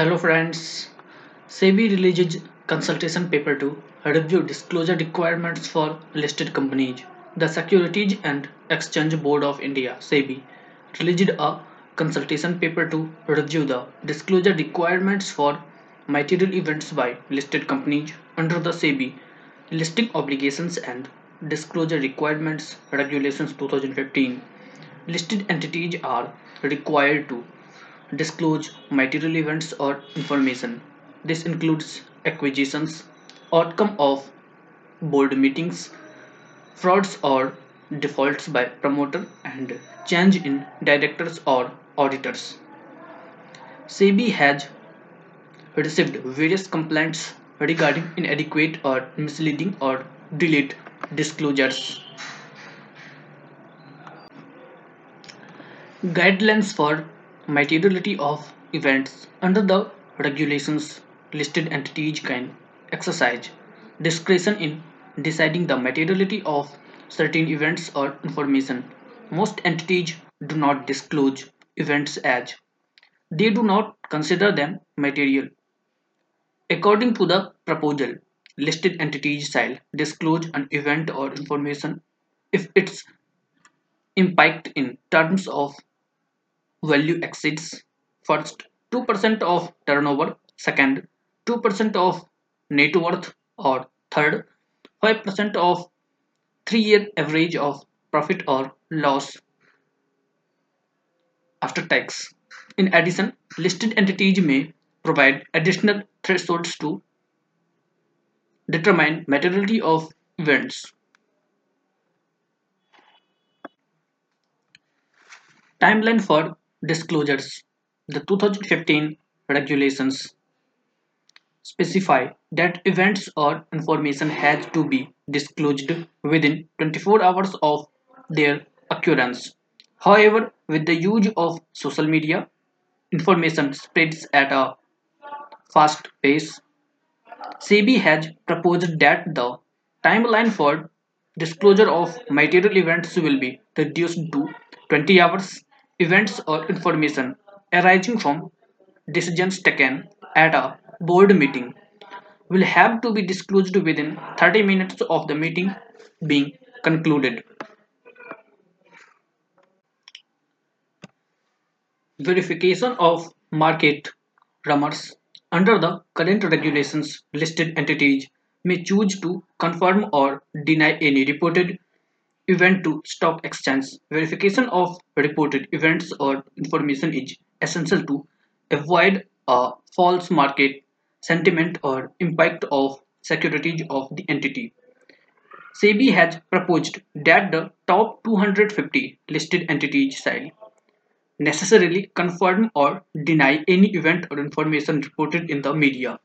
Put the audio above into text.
Hello friends, SEBI releases consultation paper to review disclosure requirements for listed companies. The Securities and Exchange Board of India (SEBI) released a consultation paper to review the disclosure requirements for material events by listed companies under the SEBI Listing Obligations and Disclosure Requirements Regulations 2015. Listed entities are required to disclose material events or information. This includes acquisitions, outcome of board meetings, frauds or defaults by promoter, and change in directors or auditors. SEBI has received various complaints regarding inadequate or misleading or delayed disclosures. Guidelines for materiality of events. Under the regulations, listed entities can exercise discretion in deciding the materiality of certain events or information. Most entities do not disclose events as they do not consider them material. According to the proposal, listed entities shall disclose an event or information if its impact in terms of value exceeds first 2% of turnover, second 2% of net worth, or third 5% of 3-year average of profit or loss after tax. In addition, listed entities may provide additional thresholds to determine materiality of events. Timeline for disclosures. The 2015 regulations specify that events or information has to be disclosed within 24 hours of their occurrence. However, with the use of social media, information spreads at a fast pace. SEBI has proposed that the timeline for disclosure of material events will be reduced to 20 hours. Events or information arising from decisions taken at a board meeting will have to be disclosed within 30 minutes of the meeting being concluded. Verification of market rumors. Under the current regulations, listed entities may choose to confirm or deny any reported event to stock exchange. Verification of reported events or information is essential to avoid a false market sentiment or impact of securities of the entity. SEBI has proposed that the top 250 listed entities shall necessarily confirm or deny any event or information reported in the media.